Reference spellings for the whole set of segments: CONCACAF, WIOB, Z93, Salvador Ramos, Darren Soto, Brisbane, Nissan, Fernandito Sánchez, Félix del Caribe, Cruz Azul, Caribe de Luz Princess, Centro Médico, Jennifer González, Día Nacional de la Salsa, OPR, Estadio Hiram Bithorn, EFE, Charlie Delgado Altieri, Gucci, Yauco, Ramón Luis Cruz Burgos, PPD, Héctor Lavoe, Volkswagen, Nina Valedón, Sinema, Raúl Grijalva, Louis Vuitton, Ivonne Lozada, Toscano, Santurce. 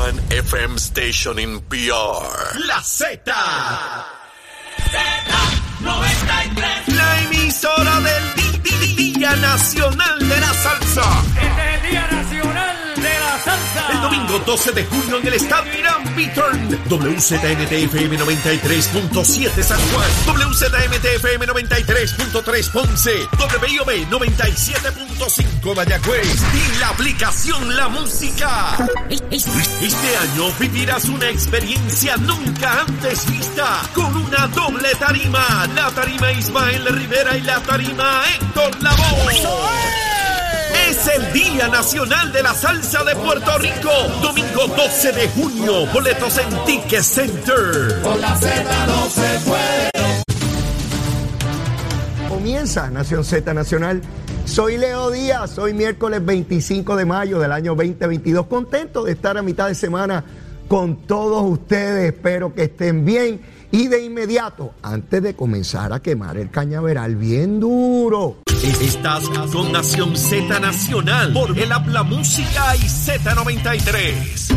one FM station in PR. La Zeta. Z93. La emisora del Día Nacional de la Salsa. Este Día Nacional de la Salsa. El domingo 12 de junio en el Estadio Hiram Bithorn. WZMTFM 93.7 San Juan. WZMTFM 93.3 Ponce. WIOB 97.5 Mayagüez. Y la aplicación La Música. Este año vivirás una experiencia nunca antes vista. Con una doble tarima. La tarima Ismael Rivera y la tarima Héctor Lavoe. Es el Día Nacional de la Salsa de Puerto Rico. Domingo 12 de junio. Boletos en Ticket Center. Con la Z no se puede. Comienza Nación Z Nacional. Soy Leo Díaz. Hoy miércoles 25 de mayo del año 2022. Contento de estar a mitad de semana con todos ustedes. Espero que estén bien. Y de inmediato, antes de comenzar a quemar el cañaveral bien duro. Estás con Nación Z Nacional por el Habla Música y Z93.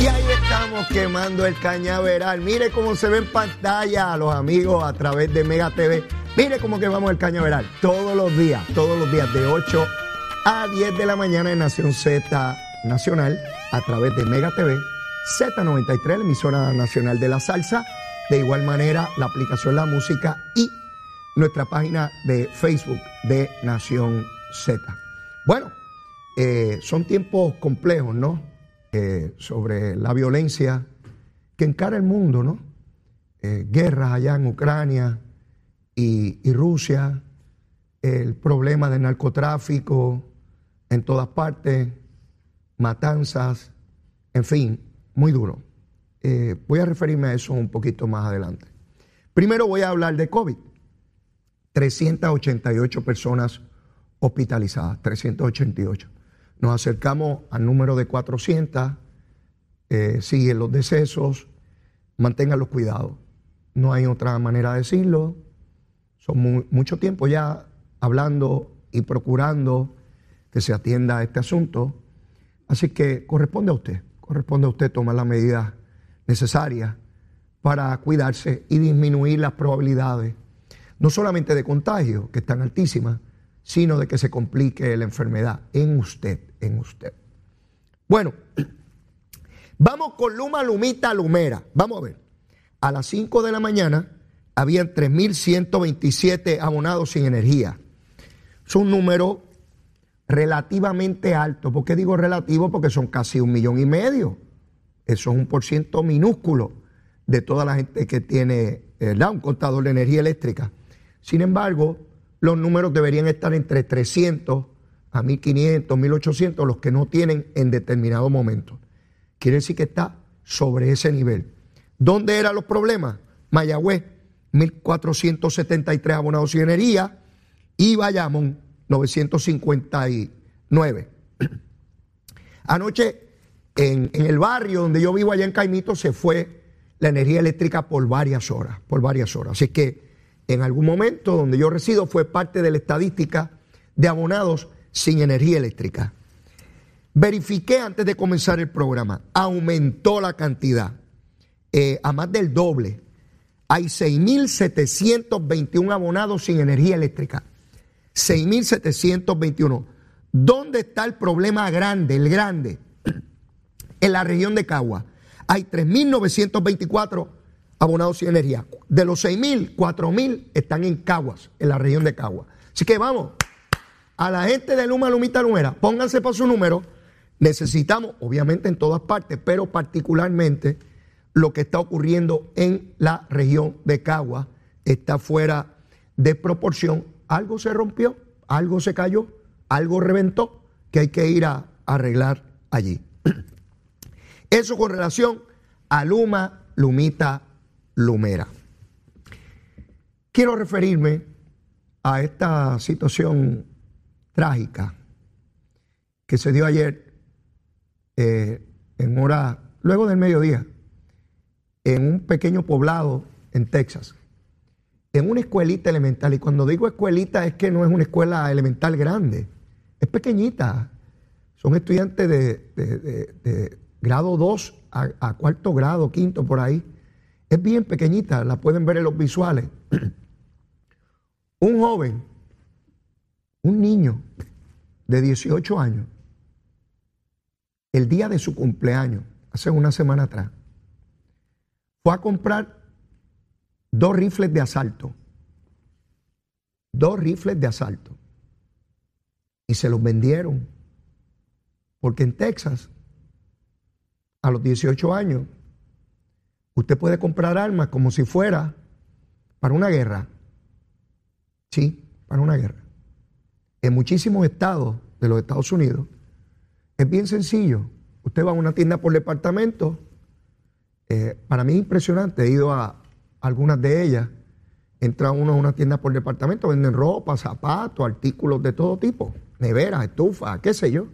Y ahí estamos quemando el cañaveral. Mire cómo se ve en pantalla a los amigos a través de Mega TV. Mire cómo quemamos el cañaveral todos los días de 8 a 10 de la mañana en Nación Z Nacional a través de Mega TV. Z93, la emisora nacional de la salsa, de igual manera la aplicación La Música y nuestra página de Facebook de Nación Z. Bueno, son tiempos complejos, ¿no? Sobre la violencia que encara el mundo, ¿no? Guerras allá en Ucrania y Rusia, el problema del narcotráfico en todas partes, matanzas, en fin. Muy duro. Voy a referirme a eso un poquito más adelante. Primero voy a hablar de COVID. 388 personas hospitalizadas, 388. Nos acercamos al número de 400. Siguen los decesos. Mantengan los cuidados. No hay otra manera de decirlo. Son mucho tiempo ya hablando y procurando que se atienda a este asunto. Así que corresponde a usted. Corresponde a usted tomar las medidas necesarias para cuidarse y disminuir las probabilidades, no solamente de contagio, que están altísimas, sino de que se complique la enfermedad en usted, en usted. Bueno, vamos con Luma, Lumita, Lumera. Vamos a ver. A las 5 de la mañana habían 3.127 abonados sin energía. Es un número relativamente alto. ¿Por qué digo relativo? Porque son casi 1,5 millones. Eso es 1% minúsculo de toda la gente que tiene, ¿verdad?, un contador de energía eléctrica. Sin embargo, los números deberían estar entre 300 a 1.500, 1.800, los que no tienen en determinado momento. Quiere decir que está sobre ese nivel. ¿Dónde eran los problemas? Mayagüez, 1.473 abonados sin energía, y Bayamón, 959. Anoche, en el barrio donde yo vivo, allá en Caimito, se fue la energía eléctrica por varias horas, Así que en algún momento donde yo resido fue parte de la estadística de abonados sin energía eléctrica. Verifiqué antes de comenzar el programa, aumentó la cantidad a más del doble. Hay 6.721 abonados sin energía eléctrica. 6.721. ¿Dónde está el problema grande, el grande? En la región de Cagua. Hay 3.924 abonados sin energía. De los 6.000, 4.000 están en Caguas, en la región de Cagua. Así que vamos, a la gente de Luma, Lumita, Lumera, pónganse para su número. Necesitamos, obviamente en todas partes, pero particularmente lo que está ocurriendo en la región de Cagua está fuera de proporción. Algo se rompió, algo se cayó, algo reventó, que hay que ir a arreglar allí. Eso con relación a Luma, Lumita, Lumera. Quiero referirme a esta situación trágica que se dio ayer en horas luego del mediodía, en un pequeño poblado en Texas. En una escuelita elemental, y cuando digo escuelita es que no es una escuela elemental grande, es pequeñita, son estudiantes de grado 2 a cuarto grado, quinto, por ahí. Es bien pequeñita, la pueden ver en los visuales. Un joven, un niño de 18 años, el día de su cumpleaños, hace una semana atrás, fue a comprar 2 rifles de asalto. 2 rifles de asalto. Y se los vendieron. Porque en Texas, a los 18 años, usted puede comprar armas como si fuera para una guerra. Sí, para una guerra. En muchísimos estados de los Estados Unidos es bien sencillo. Usted va a una tienda por departamento. Para mí es impresionante. He ido a algunas de ellas. Entra uno a una tienda por departamento, venden ropa, zapatos, artículos de todo tipo. Neveras, estufas, qué sé yo.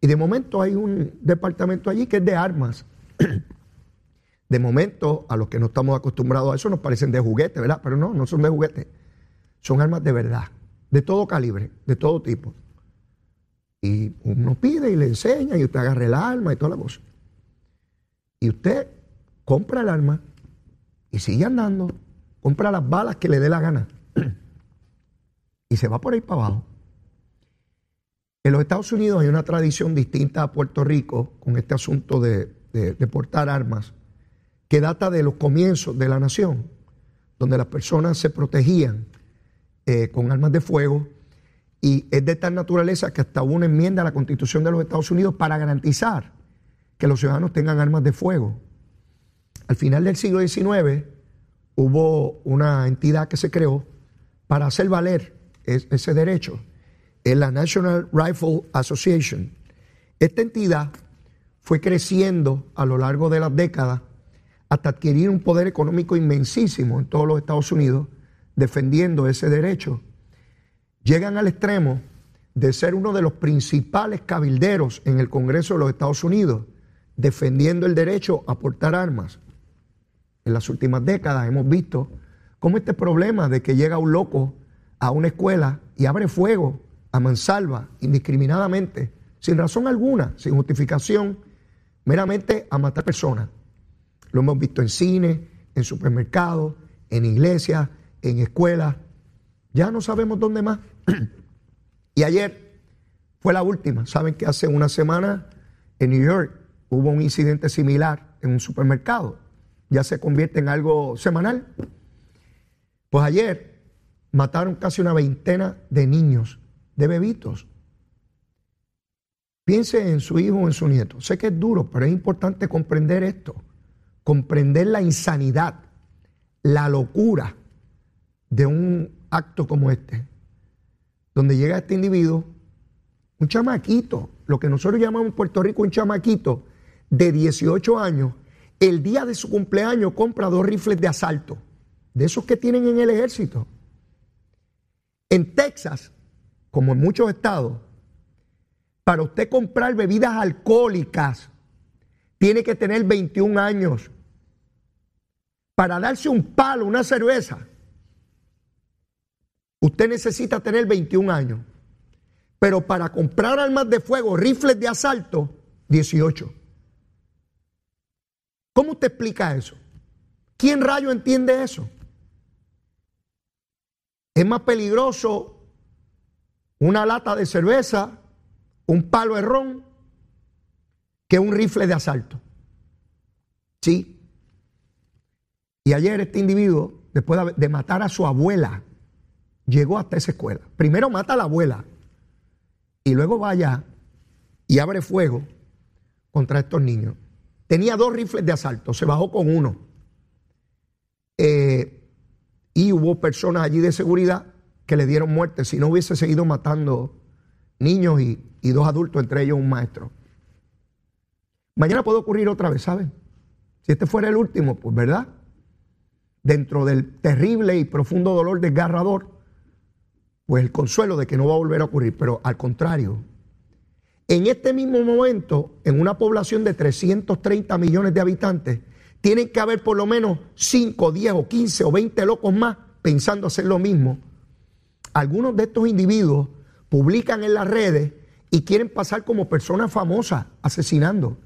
Y de momento hay un departamento allí que es de armas. De momento, a los que no estamos acostumbrados a eso nos parecen de juguete, ¿verdad? Pero no, no son de juguete. Son armas de verdad, de todo calibre, de todo tipo. Y uno pide y le enseña y usted agarra el arma y toda la cosa. Y usted compra el arma y sigue andando, compra las balas que le dé la gana y se va por ahí para abajo. En los Estados Unidos hay una tradición distinta a Puerto Rico con este asunto de portar armas, que data de los comienzos de la nación, donde las personas se protegían con armas de fuego, y es de tal naturaleza que hasta hubo una enmienda a la Constitución de los Estados Unidos para garantizar que los ciudadanos tengan armas de fuego. Al final del siglo XIX hubo una entidad que se creó para hacer valer ese derecho, la National Rifle Association. Esta entidad fue creciendo a lo largo de las décadas hasta adquirir un poder económico inmensísimo en todos los Estados Unidos, defendiendo ese derecho. Llegan al extremo de ser uno de los principales cabilderos en el Congreso de los Estados Unidos, defendiendo el derecho a portar armas. En las últimas décadas hemos visto cómo este problema de que llega un loco a una escuela y abre fuego a mansalva, indiscriminadamente, sin razón alguna, sin justificación, meramente a matar personas. Lo hemos visto en cine, en supermercados, en iglesias, en escuelas. Ya no sabemos dónde más. Y ayer fue la última. Saben que hace una semana en New York hubo un incidente similar en un supermercado. Ya se convierte en algo semanal. Pues ayer mataron casi una veintena de niños, de bebitos. Piense en su hijo o en su nieto. Sé que es duro, pero es importante comprender esto, comprender la insanidad, la locura de un acto como este, donde llega este individuo, un chamaquito, lo que nosotros llamamos en Puerto Rico un chamaquito de 18 años, el día de su cumpleaños compra 2 rifles de asalto, de esos que tienen en el ejército. En Texas, como en muchos estados, para usted comprar bebidas alcohólicas tiene que tener 21 años. Para darse un palo, una cerveza, usted necesita tener 21 años. Pero para comprar armas de fuego, rifles de asalto, 18. ¿Cómo usted explica eso? ¿Quién rayo entiende eso? Es más peligroso una lata de cerveza, un palo de ron, que un rifle de asalto. Sí. Y ayer este individuo, después de matar a su abuela, llegó hasta esa escuela. Primero mata a la abuela y luego va allá y abre fuego contra estos niños. Tenía 2 rifles de asalto, se bajó con uno. Y hubo personas allí de seguridad que le dieron muerte, si no hubiese seguido matando niños y 2 adultos, entre ellos un maestro. Mañana puede ocurrir otra vez, ¿saben? Si este fuera el último, pues ¿verdad? Dentro del terrible y profundo dolor desgarrador, pues el consuelo de que no va a volver a ocurrir, pero al contrario. En este mismo momento, en una población de 330 millones de habitantes, tienen que haber por lo menos 5, 10 o 15 o 20 locos más pensando hacer lo mismo. Algunos de estos individuos publican en las redes y quieren pasar como personas famosas asesinando.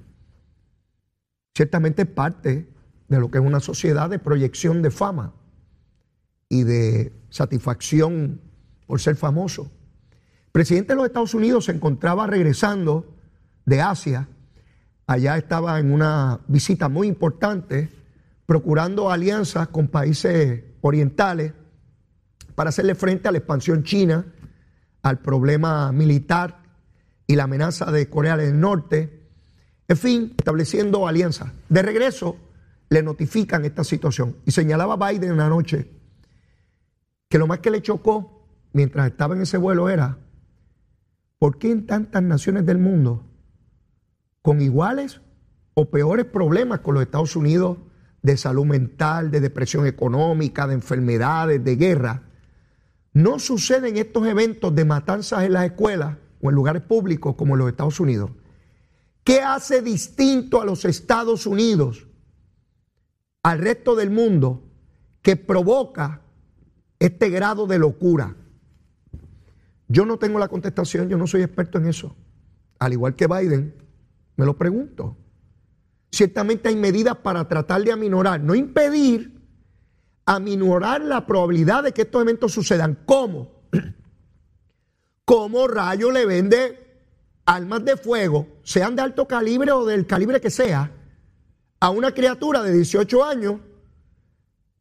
Ciertamente es parte de lo que es una sociedad de proyección de fama y de satisfacción por ser famoso. El presidente de los Estados Unidos se encontraba regresando de Asia. Allá estaba en una visita muy importante, procurando alianzas con países orientales para hacerle frente a la expansión china, al problema militar y la amenaza de Corea del Norte. En fin, estableciendo alianzas. De regreso, le notifican esta situación. Y señalaba Biden en la noche que lo más que le chocó mientras estaba en ese vuelo era: ¿por qué en tantas naciones del mundo con iguales o peores problemas con los Estados Unidos, de salud mental, de depresión económica, de enfermedades, de guerra, no suceden estos eventos de matanzas en las escuelas o en lugares públicos como en los Estados Unidos? ¿Qué hace distinto a los Estados Unidos al resto del mundo que provoca este grado de locura? Yo no tengo la contestación, yo no soy experto en eso. Al igual que Biden, me lo pregunto. Ciertamente hay medidas para tratar de aminorar, no impedir, aminorar la probabilidad de que estos eventos sucedan. ¿Cómo? ¿Cómo rayo le vende armas de fuego, sean de alto calibre o del calibre que sea, a una criatura de 18 años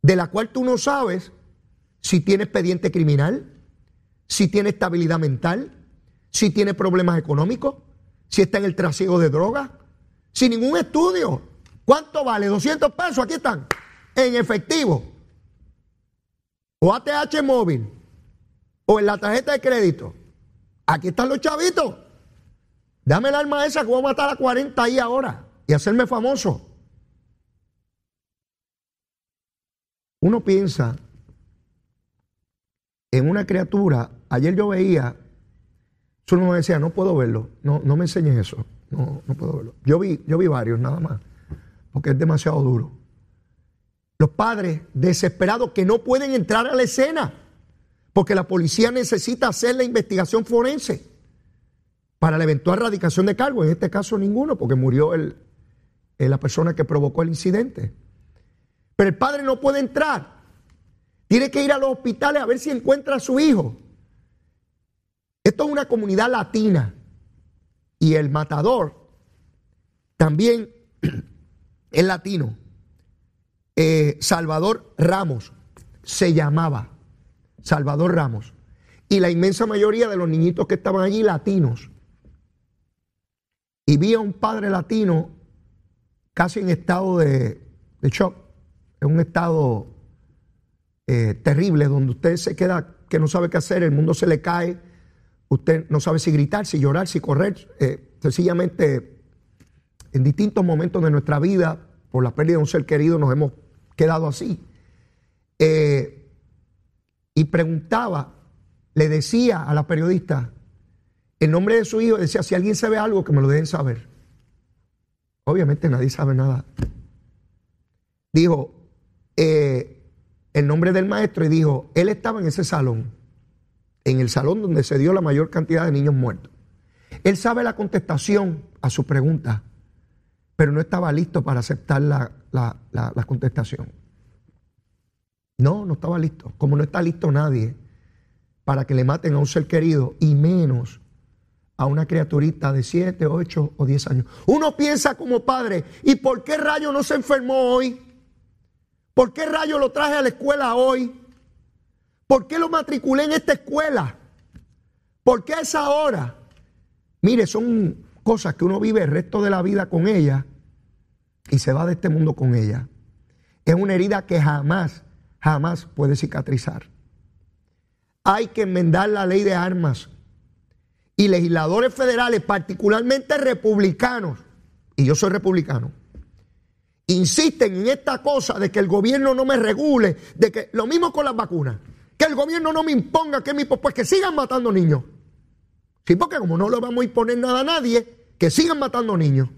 de la cual tú no sabes si tiene expediente criminal, si tiene estabilidad mental, si tiene problemas económicos, si está en el trasiego de drogas, sin ningún estudio? ¿Cuánto vale? 200 pesos, aquí están, en efectivo, o ATH móvil, o en la tarjeta de crédito. Aquí están los chavitos. Dame el arma esa que voy a matar a 40 ahí ahora y hacerme famoso. Uno piensa en una criatura. Ayer yo veía, solo me decía, no puedo verlo, no me enseñes eso. No puedo verlo. Yo vi varios nada más, porque es demasiado duro. Los padres desesperados que no pueden entrar a la escena porque la policía necesita hacer la investigación forense para la eventual erradicación de cargos. En este caso ninguno, porque murió la persona que provocó el incidente. Pero el padre no puede entrar. Tiene que ir a los hospitales a ver si encuentra a su hijo. Esto es una comunidad latina. Y el matador también es latino. Salvador Ramos se llamaba. Salvador Ramos. Y la inmensa mayoría de los niñitos que estaban allí, latinos. Y vi a un padre latino casi en estado de shock. En un estado terrible, donde usted se queda que no sabe qué hacer, el mundo se le cae. Usted no sabe si gritar, si llorar, si correr. Sencillamente, en distintos momentos de nuestra vida, por la pérdida de un ser querido, nos hemos quedado así. Y preguntaba, le decía a la periodista el nombre de su hijo, decía, si alguien sabe algo, que me lo dejen saber. Obviamente nadie sabe nada. Dijo el nombre del maestro y dijo, él estaba en ese salón. En el salón donde se dio la mayor cantidad de niños muertos. Él sabe la contestación a su pregunta, pero no estaba listo para aceptar la contestación. No estaba listo, como no está listo nadie para que le maten a un ser querido, y menos a una criaturita de 7, 8 o 10 años. Uno piensa como padre, ¿y por qué rayo no se enfermó hoy? ¿Por qué rayo lo traje a la escuela hoy? ¿Por qué lo matriculé en esta escuela? ¿Por qué a esa hora? Mire, son cosas que uno vive el resto de la vida con ella y se va de este mundo con ella. Es una herida que jamás puede cicatrizar. Hay que enmendar la ley de armas, y legisladores federales, particularmente republicanos, y yo soy republicano, insisten en esta cosa de que el gobierno no me regule, de que lo mismo con las vacunas. Que el gobierno no me imponga, pues que sigan matando niños. Sí, porque como no le vamos a imponer nada a nadie, que sigan matando niños.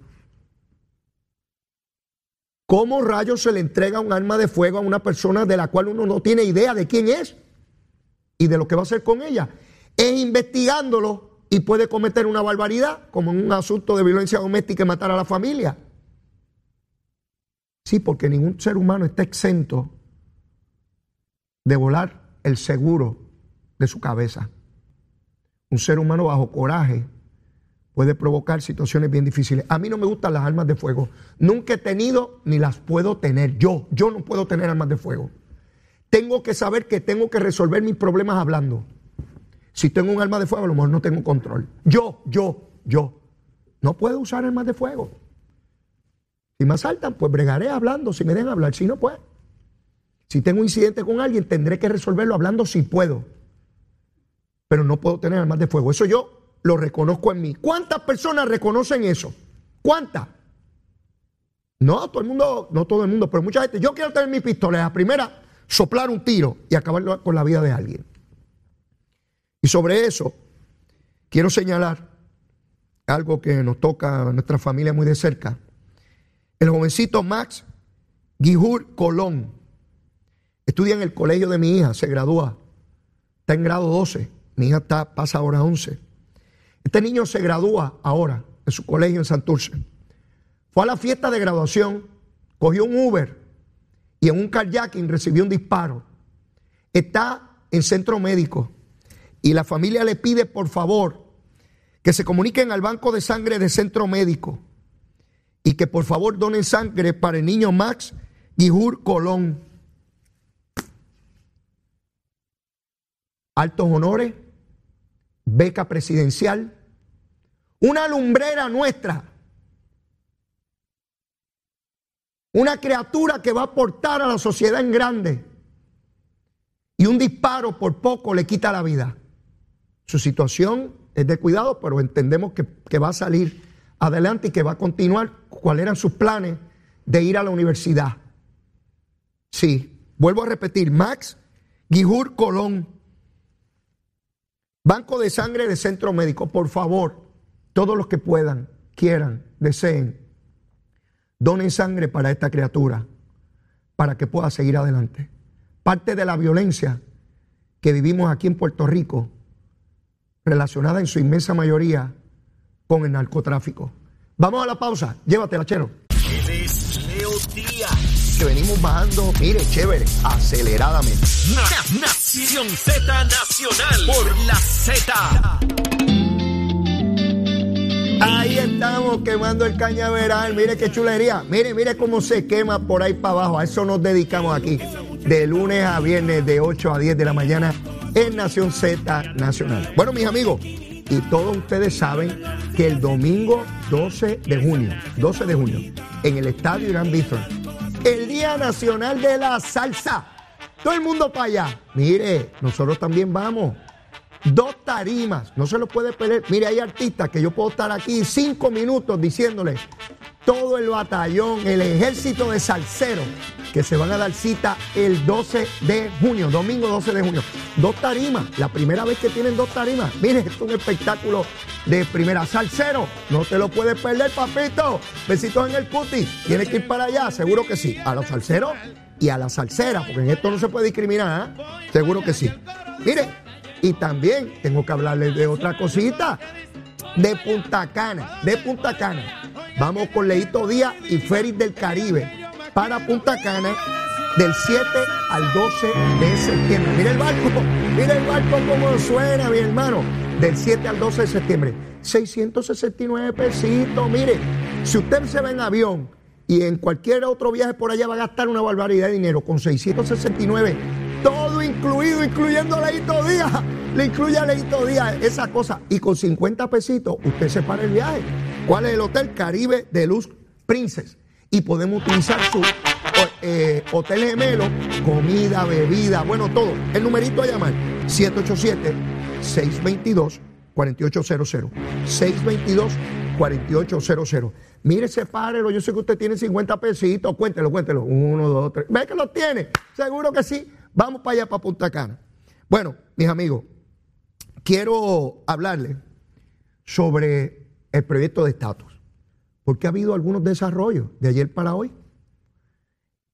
¿Cómo rayos se le entrega un arma de fuego a una persona de la cual uno no tiene idea de quién es y de lo que va a hacer con ella? Es investigándolo y puede cometer una barbaridad, como en un asunto de violencia doméstica y matar a la familia. Sí, porque ningún ser humano está exento de volar el seguro de su cabeza. Un ser humano bajo coraje puede provocar situaciones bien difíciles. A mí no me gustan las armas de fuego. Nunca he tenido ni las puedo tener. Yo no puedo tener armas de fuego. Tengo que saber que tengo que resolver mis problemas hablando. Si tengo un arma de fuego, a lo mejor no tengo control. Yo. No puedo usar armas de fuego. Si me asaltan, pues bregaré hablando, si me dejan hablar. Si no, pues. Si tengo un incidente con alguien, tendré que resolverlo hablando si puedo. Pero no puedo tener armas de fuego. Eso yo lo reconozco en mí. ¿Cuántas personas reconocen eso? ¿Cuántas? No todo el mundo, pero mucha gente. Yo quiero tener mis pistolas. A primera, soplar un tiro y acabar con la vida de alguien. Y sobre eso, quiero señalar algo que nos toca a nuestra familia muy de cerca. El jovencito Max Guijur Colón estudia en el colegio de mi hija, se gradúa, está en grado 12, mi hija pasa ahora a 11. Este niño se gradúa ahora en su colegio en Santurce. Fue a la fiesta de graduación, cogió un Uber y en un carjacking recibió un disparo. Está en Centro Médico y la familia le pide por favor que se comuniquen al banco de sangre de Centro Médico y que por favor donen sangre para el niño Max Guijur Colón. Altos honores, beca presidencial, una lumbrera nuestra, una criatura que va a aportar a la sociedad en grande, y un disparo por poco le quita la vida. Su situación es de cuidado, pero entendemos que va a salir adelante y que va a continuar. ¿Cuáles eran sus planes de ir a la universidad? Sí, vuelvo a repetir, Max Guijur Colón, banco de sangre de Centro Médico, por favor, todos los que puedan, quieran, deseen, donen sangre para esta criatura, para que pueda seguir adelante. Parte de la violencia que vivimos aquí en Puerto Rico, relacionada en su inmensa mayoría con el narcotráfico. Vamos a la pausa. Llévatela, Chero. Él es Leo Díaz. Que venimos bajando, mire, chévere, aceleradamente. Nación Z Nacional por la Z. Ahí estamos quemando el cañaveral. Mire qué chulería. Mire cómo se quema por ahí para abajo. A eso nos dedicamos aquí. De lunes a viernes, de 8 a 10 de la mañana en Nación Z Nacional. Bueno, mis amigos, y todos ustedes saben que el domingo 12 de junio, en el Estadio Hiram Bithorn, el Día Nacional de la Salsa. Todo el mundo para allá. Mire, nosotros también vamos. 2 tarimas. No se lo puede perder. Mire, hay artistas que yo puedo estar aquí 5 minutos diciéndoles todo el batallón, el ejército de salseros que se van a dar cita el 12 de junio, domingo 12 de junio. 2 tarimas, la primera vez que tienen 2 tarimas. Mire, es un espectáculo de primera. Salsero, no te lo puedes perder, papito. Besitos en el cuti. Tienes que ir para allá, seguro que sí. A los salseros y a la salsera, porque en esto no se puede discriminar, ¿eh? Seguro que sí. Mire, y también tengo que hablarles de otra cosita. De Punta Cana. Vamos con Leito Díaz y Félix del Caribe para Punta Cana del 7 al 12 de septiembre. Mira el barco como suena, mi hermano, del 7 al 12 de septiembre. 669 pesitos, mire. Si usted se va en avión y en cualquier otro viaje por allá va a gastar una barbaridad de dinero, con 669, todo incluido, incluyendo Leito Díaz, le incluye a Leito Díaz esa cosa, y con 50 pesitos usted se para el viaje. ¿Cuál es el hotel? Caribe de Luz Princess. Y podemos utilizar su hotel gemelo, comida, bebida, bueno, todo. El numerito a llamar, 787-622-4800. 622-4800. Mire, sepárelo, yo sé que usted tiene 50 pesitos, cuéntelo. 1, 2, 3. ¿Ve que los tiene? Seguro que sí. Vamos para allá, para Punta Cana. Bueno, mis amigos, quiero hablarles sobre el proyecto de estatus, porque ha habido algunos desarrollos de ayer para hoy.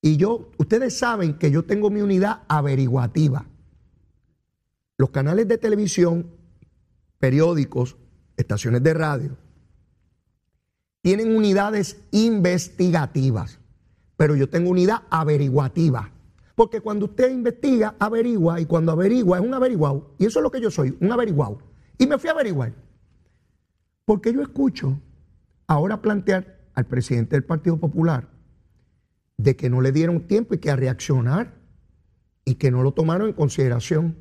Y ustedes saben que yo tengo mi unidad averiguativa. Los canales de televisión, periódicos, estaciones de radio, tienen unidades investigativas, pero yo tengo unidad averiguativa, porque cuando usted investiga, averigua, y cuando averigua es un averiguado, y eso es lo que yo soy, un averiguado, y me fui a averiguar, porque yo escucho ahora plantear al presidente del Partido Popular de que no le dieron tiempo y que a reaccionar y que no lo tomaron en consideración.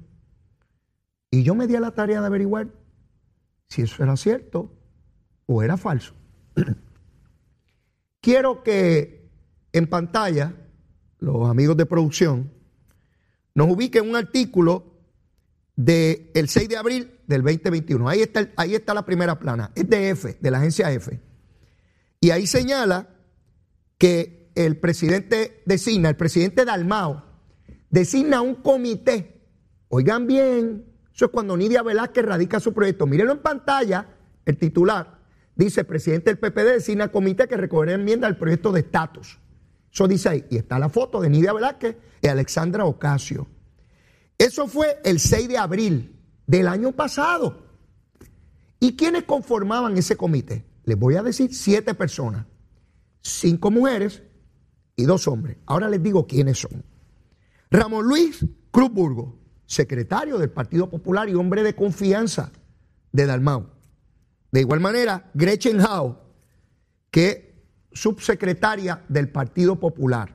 Y yo me di a la tarea de averiguar si eso era cierto o era falso. Quiero que en pantalla los amigos de producción nos ubiquen un artículo del 6 de abril del 2021. Ahí está la primera plana. Es de EFE, de la agencia EFE. Y ahí señala que el presidente Dalmau designa un comité. Oigan bien, eso es cuando Nidia Velázquez radica su proyecto. Mírenlo en pantalla, el titular. Dice, el presidente del PPD designa comité que recogerá enmienda al proyecto de estatus. Eso dice ahí. Y está la foto de Nidia Velázquez y Alexandra Ocasio. Eso fue el 6 de abril del año pasado. ¿Y quiénes conformaban ese comité? Les voy a decir 7 personas. 5 mujeres y 2 hombres. Ahora les digo quiénes son. Ramón Luis Cruz Burgos, secretario del Partido Popular y hombre de confianza de Dalmau. De igual manera, Gretchen Howe, que es subsecretaria del Partido Popular,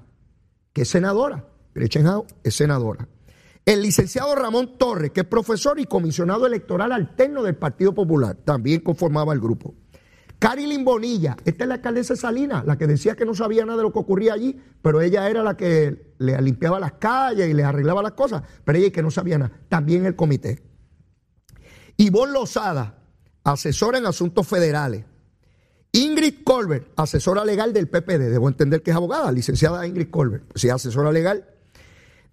que es senadora. Gretchen Howe es senadora. El licenciado Ramón Torres, que es profesor y comisionado electoral alterno del Partido Popular, también conformaba el grupo. Carilyn Bonilla, esta es la alcaldesa Salinas, la que decía que no sabía nada de lo que ocurría allí, pero ella era la que le limpiaba las calles y le arreglaba las cosas, pero ella que no sabía nada, también el comité. Ivonne Lozada, asesora en asuntos federales. Ingrid Colbert, asesora legal del PPD, debo entender que es abogada, licenciada Ingrid Colbert, sí, asesora legal.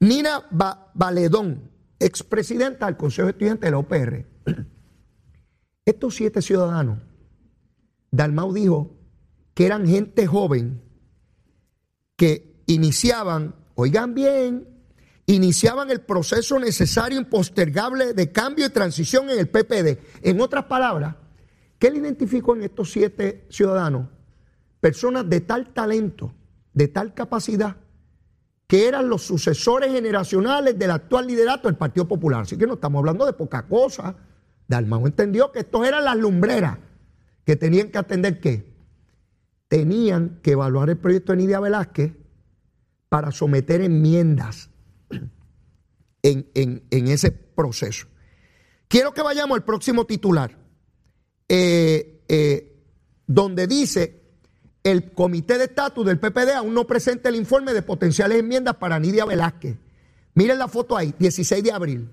Nina Valedón, expresidenta del Consejo de Estudiantes de la OPR. Estos 7 ciudadanos, Dalmau dijo que eran gente joven que iniciaban, oigan bien, iniciaban el proceso necesario e impostergable de cambio y transición en el PPD. En otras palabras, ¿qué él identificó en estos 7 ciudadanos? Personas de tal talento, de tal capacidad, que eran los sucesores generacionales del actual liderato del Partido Popular. Así que no estamos hablando de poca cosa. Dalmau entendió que estos eran las lumbreras, que tenían que atender ¿qué? Tenían que evaluar el proyecto de Nidia Velázquez para someter enmiendas en ese proceso. Quiero que vayamos al próximo titular, donde dice, el comité de estatus del PPD aún no presenta el informe de potenciales enmiendas para Nidia Velázquez. Miren la foto ahí, 16 de abril.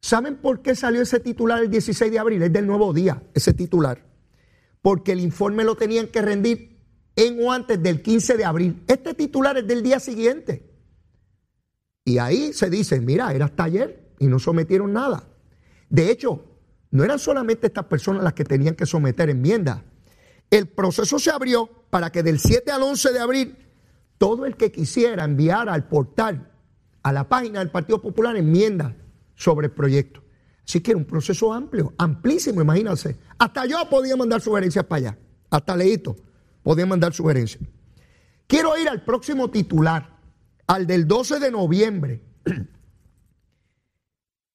¿Saben por qué salió ese titular el 16 de abril? Es del Nuevo Día, ese titular. Porque el informe lo tenían que rendir en o antes del 15 de abril. Este titular es del día siguiente. Y ahí se dice, mira, era hasta ayer y no sometieron nada. De hecho, no eran solamente estas personas las que tenían que someter enmiendas. El proceso se abrió para que del 7 al 11 de abril todo el que quisiera enviar al portal, a la página del Partido Popular, enmiendas sobre el proyecto. Así que era un proceso amplio, amplísimo, imagínense. Hasta yo podía mandar sugerencias para allá. Hasta Leito podía mandar sugerencias. Quiero ir al próximo titular, al del 12 de noviembre,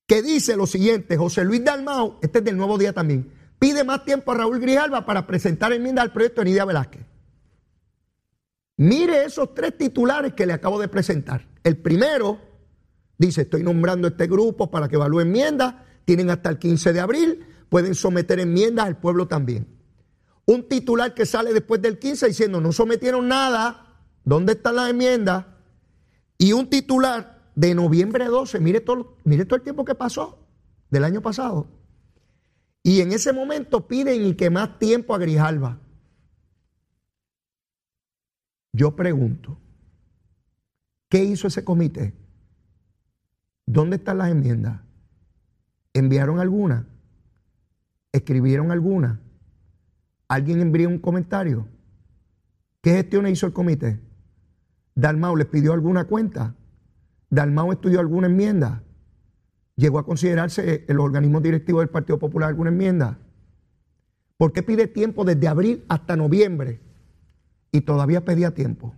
que dice lo siguiente, José Luis Dalmau, este es del Nuevo Día también, pide más tiempo a Raúl Grijalva para presentar enmienda al proyecto de Nidia Velázquez. Mire esos 3 titulares que le acabo de presentar. El primero dice, estoy nombrando este grupo para que evalúe enmiendas, tienen hasta el 15 de abril, pueden someter enmiendas al pueblo también. Un titular que sale después del 15 diciendo, no sometieron nada, ¿dónde están las enmiendas? Y un titular de noviembre 12, mire todo el tiempo que pasó del año pasado. Y en ese momento piden y que más tiempo a Grijalva. Yo pregunto, ¿qué hizo ese comité? ¿Dónde están las enmiendas? ¿Enviaron alguna? ¿Escribieron alguna? ¿Alguien envió un comentario? ¿Qué gestiones hizo el comité? ¿Dalmau les pidió alguna cuenta? ¿Dalmau estudió alguna enmienda? ¿Llegó a considerarse los organismos directivos del Partido Popular alguna enmienda? ¿Por qué pide tiempo desde abril hasta noviembre? Y todavía pedía tiempo.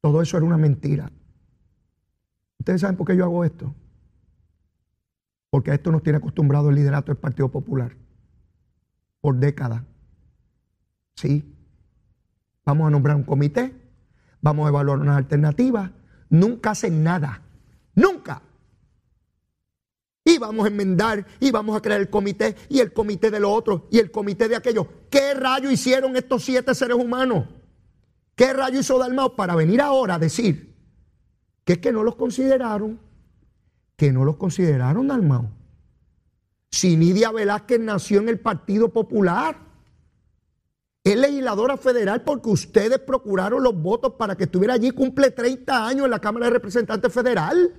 Todo eso era una mentira. ¿Ustedes saben por qué yo hago esto? Porque a esto nos tiene acostumbrado el liderato del Partido Popular. Por décadas. Sí. Vamos a nombrar un comité. Vamos a evaluar unas alternativas. Nunca hacen nada. ¡Nunca! Y vamos a enmendar, y vamos a crear el comité, y el comité de lo otro, y el comité de aquello. ¿Qué rayo hicieron estos 7 seres humanos? ¿Qué rayo hizo Dalmau para venir ahora a decir que es que no los consideraron? Que no los consideraron, Dalmau. Si Nidia Velázquez nació en el Partido Popular, es legisladora federal porque ustedes procuraron los votos para que estuviera allí, cumple 30 años en la Cámara de Representantes Federal.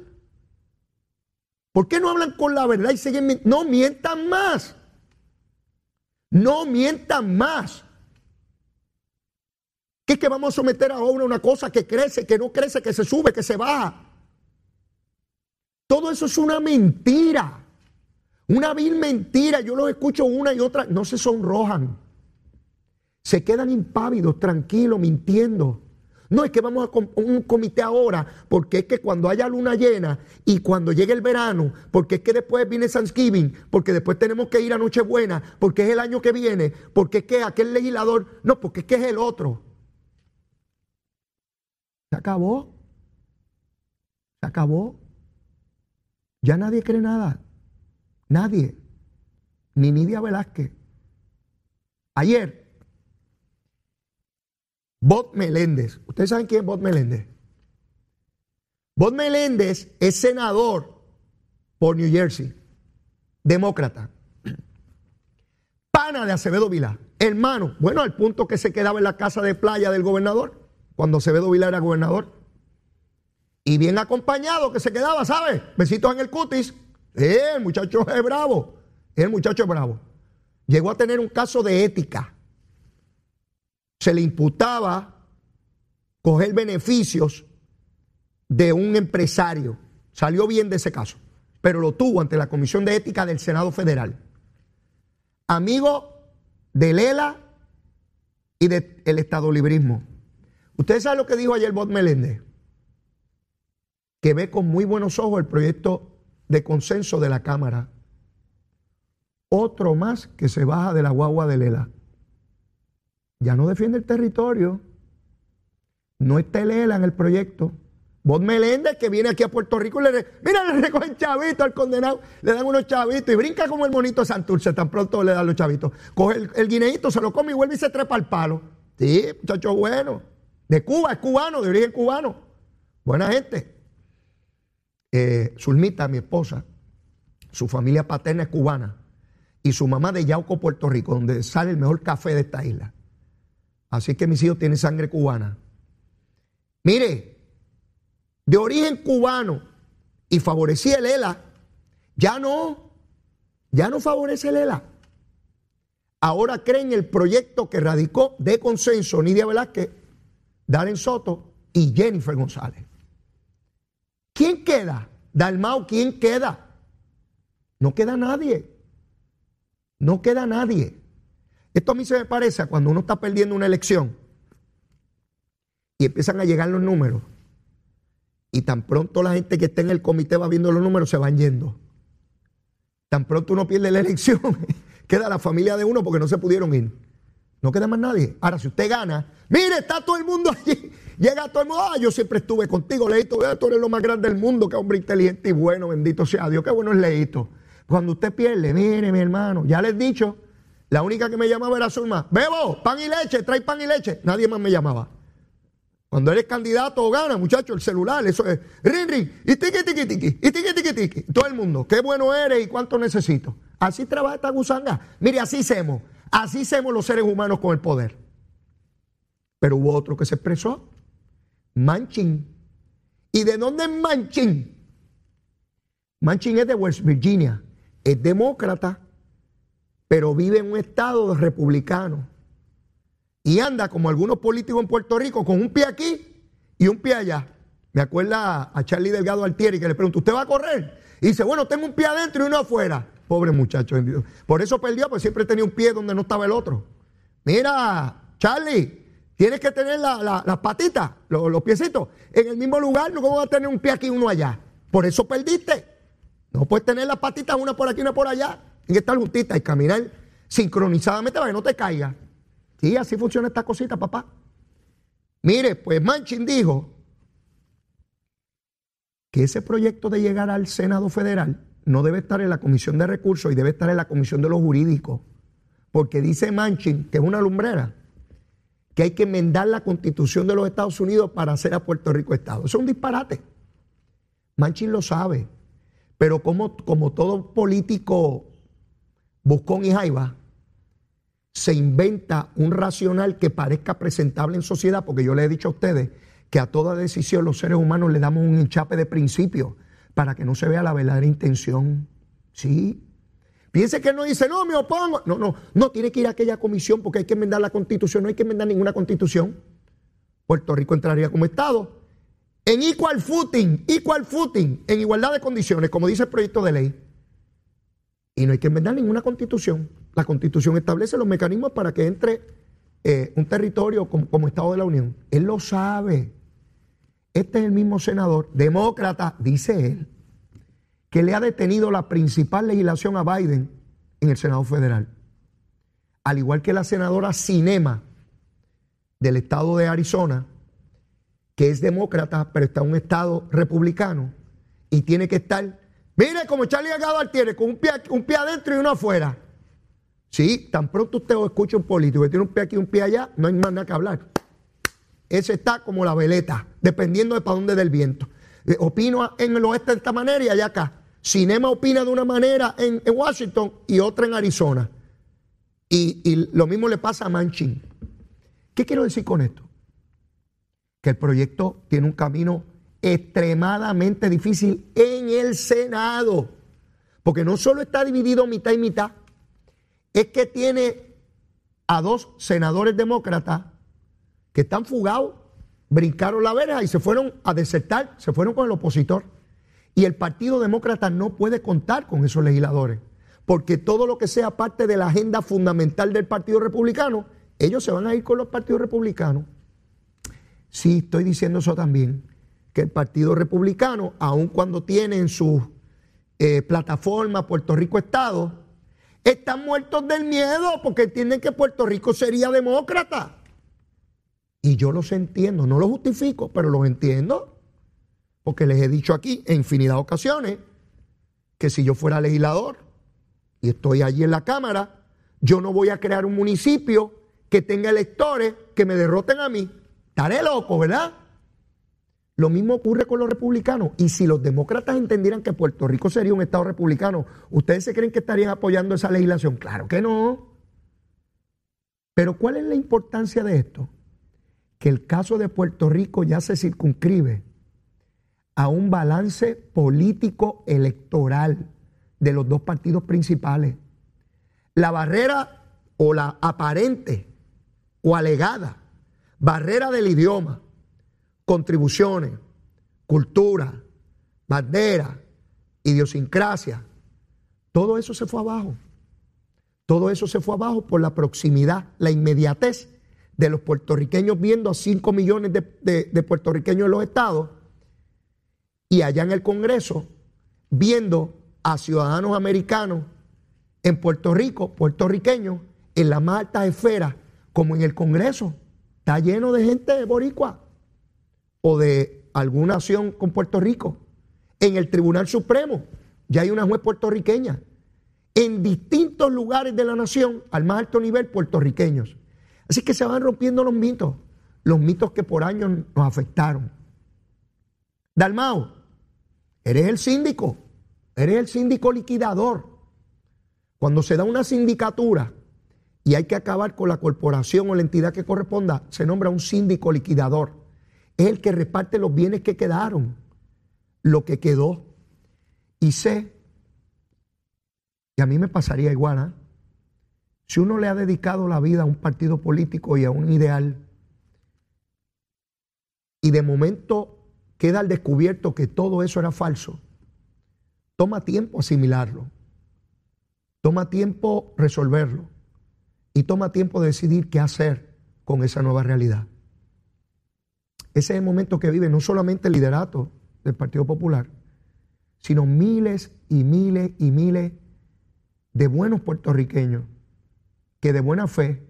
¿Por qué no hablan con la verdad y siguen mintiendo? No mientan más. No mientan más. ¿Qué es que vamos a someter a obra una cosa que crece, que no crece, que se sube, que se baja? Todo eso es una mentira. Una vil mentira. Yo los escucho una y otra. No se sonrojan. Se quedan impávidos, tranquilos, mintiendo. No, es que vamos a un comité ahora, porque es que cuando haya luna llena y cuando llegue el verano, porque es que después viene Thanksgiving, porque después tenemos que ir a Nochebuena, porque es el año que viene, porque es que aquel legislador, no, porque es que es el otro. Se acabó. Se acabó. Ya nadie cree nada. Nadie. Ni Nidia Velázquez. Ayer, Bob Meléndez. ¿Ustedes saben quién es Bob Meléndez? Bob Meléndez es senador por New Jersey, demócrata, pana de Acevedo Vila, hermano, bueno, al punto que se quedaba en la casa de playa del gobernador, cuando Acevedo Vila era gobernador, y bien acompañado que se quedaba, ¿sabes? Besitos en el cutis. El muchacho es bravo, el muchacho es bravo. Llegó a tener un caso de ética. Se le imputaba coger beneficios de un empresario. Salió bien de ese caso, pero lo tuvo ante la Comisión de Ética del Senado Federal. Amigo de Lela y del estadolibrismo. ¿Ustedes saben lo que dijo ayer Bob Meléndez? Que ve con muy buenos ojos el proyecto de consenso de la Cámara. Otro más que se baja de la guagua de Lela. Ya no defiende el territorio. No está Lela en el proyecto. Bob Meléndez, que viene aquí a Puerto Rico, le recogen chavitos al condenado, le dan unos chavitos y brinca como el monito de Santurce, tan pronto le dan los chavitos. Coge el guineíto, se lo come y vuelve y se trepa al palo. Sí, muchacho bueno. De Cuba, es cubano, de origen cubano. Buena gente. Zulmita, mi esposa, su familia paterna es cubana y su mamá de Yauco, Puerto Rico, donde sale el mejor café de esta isla. Así que mis hijos tienen sangre cubana. Mire, de origen cubano y favorecía el ELA, ya no favorece el ELA. Ahora creen el proyecto que radicó de consenso Nidia Velázquez, Darren Soto y Jennifer González. ¿Quién queda? Dalmau, ¿quién queda? No queda nadie. No queda nadie. Esto a mí se me parece a cuando uno está perdiendo una elección y empiezan a llegar los números y tan pronto la gente que está en el comité va viendo los números, se van yendo. Tan pronto uno pierde la elección, queda la familia de uno porque no se pudieron ir. No queda más nadie. Ahora, si usted gana, mire, está todo el mundo allí. Llega todo el mundo. Ah, yo siempre estuve contigo, Leito. Tú eres lo más grande del mundo. Qué hombre inteligente y bueno, bendito sea Dios. Qué bueno es Leito. Cuando usted pierde, mire, mi hermano, ya les he dicho. La única que me llamaba era Zulma. Bebo, pan y leche, trae pan y leche. Nadie más me llamaba. Cuando eres candidato o gana, muchacho, el celular, eso es. Rin, rin, y tiqui, tiqui, tiqui, y tiqui, tiqui, tiqui. Todo el mundo, qué bueno eres y cuánto necesito. Así trabaja esta gusanga. Mire, así hacemos los seres humanos con el poder. Pero hubo otro que se expresó. Manchin. ¿Y de dónde es Manchin? Manchin es de West Virginia. Es demócrata, pero vive en un estado republicano y anda como algunos políticos en Puerto Rico con un pie aquí y un pie allá. Me acuerda a Charlie Delgado Altieri que le pregunto, ¿usted va a correr? Y dice, bueno, tengo un pie adentro y uno afuera. Pobre muchacho. Por eso perdió, porque siempre tenía un pie donde no estaba el otro. Mira, Charlie, tienes que tener las patitas, los piecitos, en el mismo lugar. No vas a tener un pie aquí y uno allá. Por eso perdiste. No puedes tener las patitas una por aquí y una por allá. Tienes que estar justitas y caminar sincronizadamente para que no te caigas. Sí, así funciona esta cosita, papá. Mire, pues Manchin dijo que ese proyecto de llegar al Senado Federal no debe estar en la Comisión de Recursos y debe estar en la Comisión de los Jurídicos, porque dice Manchin, que es una lumbrera, que hay que enmendar la Constitución de los Estados Unidos para hacer a Puerto Rico Estado. Eso es un disparate. Manchin lo sabe, pero como todo político buscón y jaiba, se inventa un racional que parezca presentable en sociedad, porque yo le he dicho a ustedes que a toda decisión los seres humanos le damos un enchape de principio para que no se vea la verdadera intención. ¿Sí? Piense que no dice, no, me opongo. No, tiene que ir a aquella comisión porque hay que enmendar la Constitución. No hay que enmendar ninguna Constitución. Puerto Rico entraría como Estado en equal footing, en igualdad de condiciones, como dice el proyecto de ley. Y no hay que enmendar ninguna Constitución. La Constitución establece los mecanismos para que entre un territorio como Estado de la Unión. Él lo sabe. Este es el mismo senador, demócrata, dice él, que le ha detenido la principal legislación a Biden en el Senado Federal. Al igual que la senadora Sinema del estado de Arizona, que es demócrata, pero está en un estado republicano y tiene que estar, mire como Charlie Agador tiene, con un pie adentro y uno afuera. Sí, tan pronto usted escucha un político que tiene un pie aquí y un pie allá, no hay más nada que hablar. Ese está como la veleta, dependiendo de para dónde del viento. Opino en el oeste de esta manera y allá acá. Sinema opina de una manera en Washington y otra en Arizona. Y lo mismo le pasa a Manchin. ¿Qué quiero decir con esto? Que el proyecto tiene un camino extremadamente difícil en el Senado. Porque no solo está dividido mitad y mitad, es que tiene a dos senadores demócratas que están fugados, brincaron la verja y se fueron a desertar, se fueron con el opositor. Y el Partido Demócrata no puede contar con esos legisladores, porque todo lo que sea parte de la agenda fundamental del Partido Republicano, ellos se van a ir con los partidos republicanos. Sí, estoy diciendo eso también, que el Partido Republicano, aun cuando tiene en su plataforma Puerto Rico Estado, están muertos del miedo porque entienden que Puerto Rico sería demócrata. Y yo los entiendo, no los justifico, pero los entiendo, porque les he dicho aquí en infinidad de ocasiones que si yo fuera legislador y estoy allí en la Cámara, yo no voy a crear un municipio que tenga electores que me derroten a mí. Estaré loco, ¿verdad? Lo mismo ocurre con los republicanos. Y si los demócratas entendieran que Puerto Rico sería un estado republicano, ¿ustedes se creen que estarían apoyando esa legislación? Claro que no. Pero ¿cuál es la importancia de esto? Que el caso de Puerto Rico ya se circunscribe a un balance político electoral de los dos partidos principales. La barrera o la aparente o alegada barrera del idioma, contribuciones, cultura, bandera, idiosincrasia, todo eso se fue abajo. Todo eso se fue abajo por la proximidad, la inmediatez de los puertorriqueños viendo a 5 millones de puertorriqueños en los estados y allá en el Congreso viendo a ciudadanos americanos en Puerto Rico, puertorriqueños, en las más altas esferas, como en el Congreso. Está lleno de gente de boricua o de alguna acción con Puerto Rico. En el Tribunal Supremo ya hay una juez puertorriqueña. En distintos lugares de la nación, al más alto nivel, puertorriqueños. Así que se van rompiendo los mitos que por años nos afectaron. Dalmau, eres el síndico liquidador. Cuando se da una sindicatura y hay que acabar con la corporación o la entidad que corresponda, se nombra un síndico liquidador. Es el que reparte los bienes que quedaron, lo que quedó. Y sé, y a mí me pasaría igual, ¿ah? Si uno le ha dedicado la vida a un partido político y a un ideal y de momento queda al descubierto que todo eso era falso, toma tiempo asimilarlo. Toma tiempo resolverlo y toma tiempo de decidir qué hacer con esa nueva realidad. Ese es el momento que vive no solamente el liderato del Partido Popular, sino miles y miles y miles de buenos puertorriqueños que de buena fe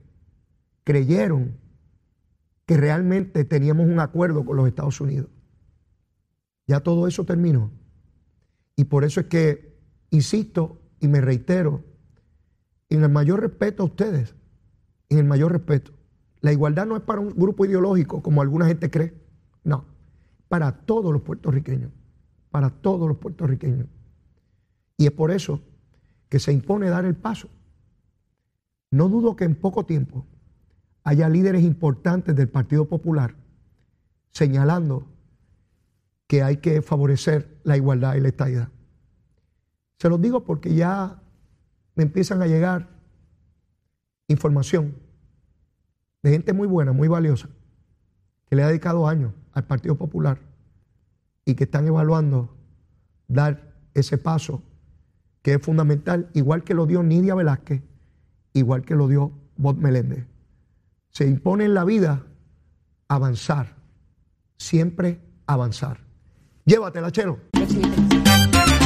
creyeron que realmente teníamos un acuerdo con los Estados Unidos. Ya todo eso terminó. Y por eso es que insisto y me reitero, en el mayor respeto a ustedes, en el mayor respeto. La igualdad no es para un grupo ideológico, como alguna gente cree. No, para todos los puertorriqueños, para todos los puertorriqueños. Y es por eso que se impone dar el paso. No dudo que en poco tiempo haya líderes importantes del Partido Popular señalando que hay que favorecer la igualdad y la estadidad. Se los digo porque ya me empiezan a llegar información de gente muy buena, muy valiosa, que le ha dedicado años al Partido Popular y que están evaluando dar ese paso que es fundamental, igual que lo dio Nidia Velázquez, igual que lo dio Bob Meléndez. Se impone en la vida avanzar, siempre avanzar. Llévatela, Chelo.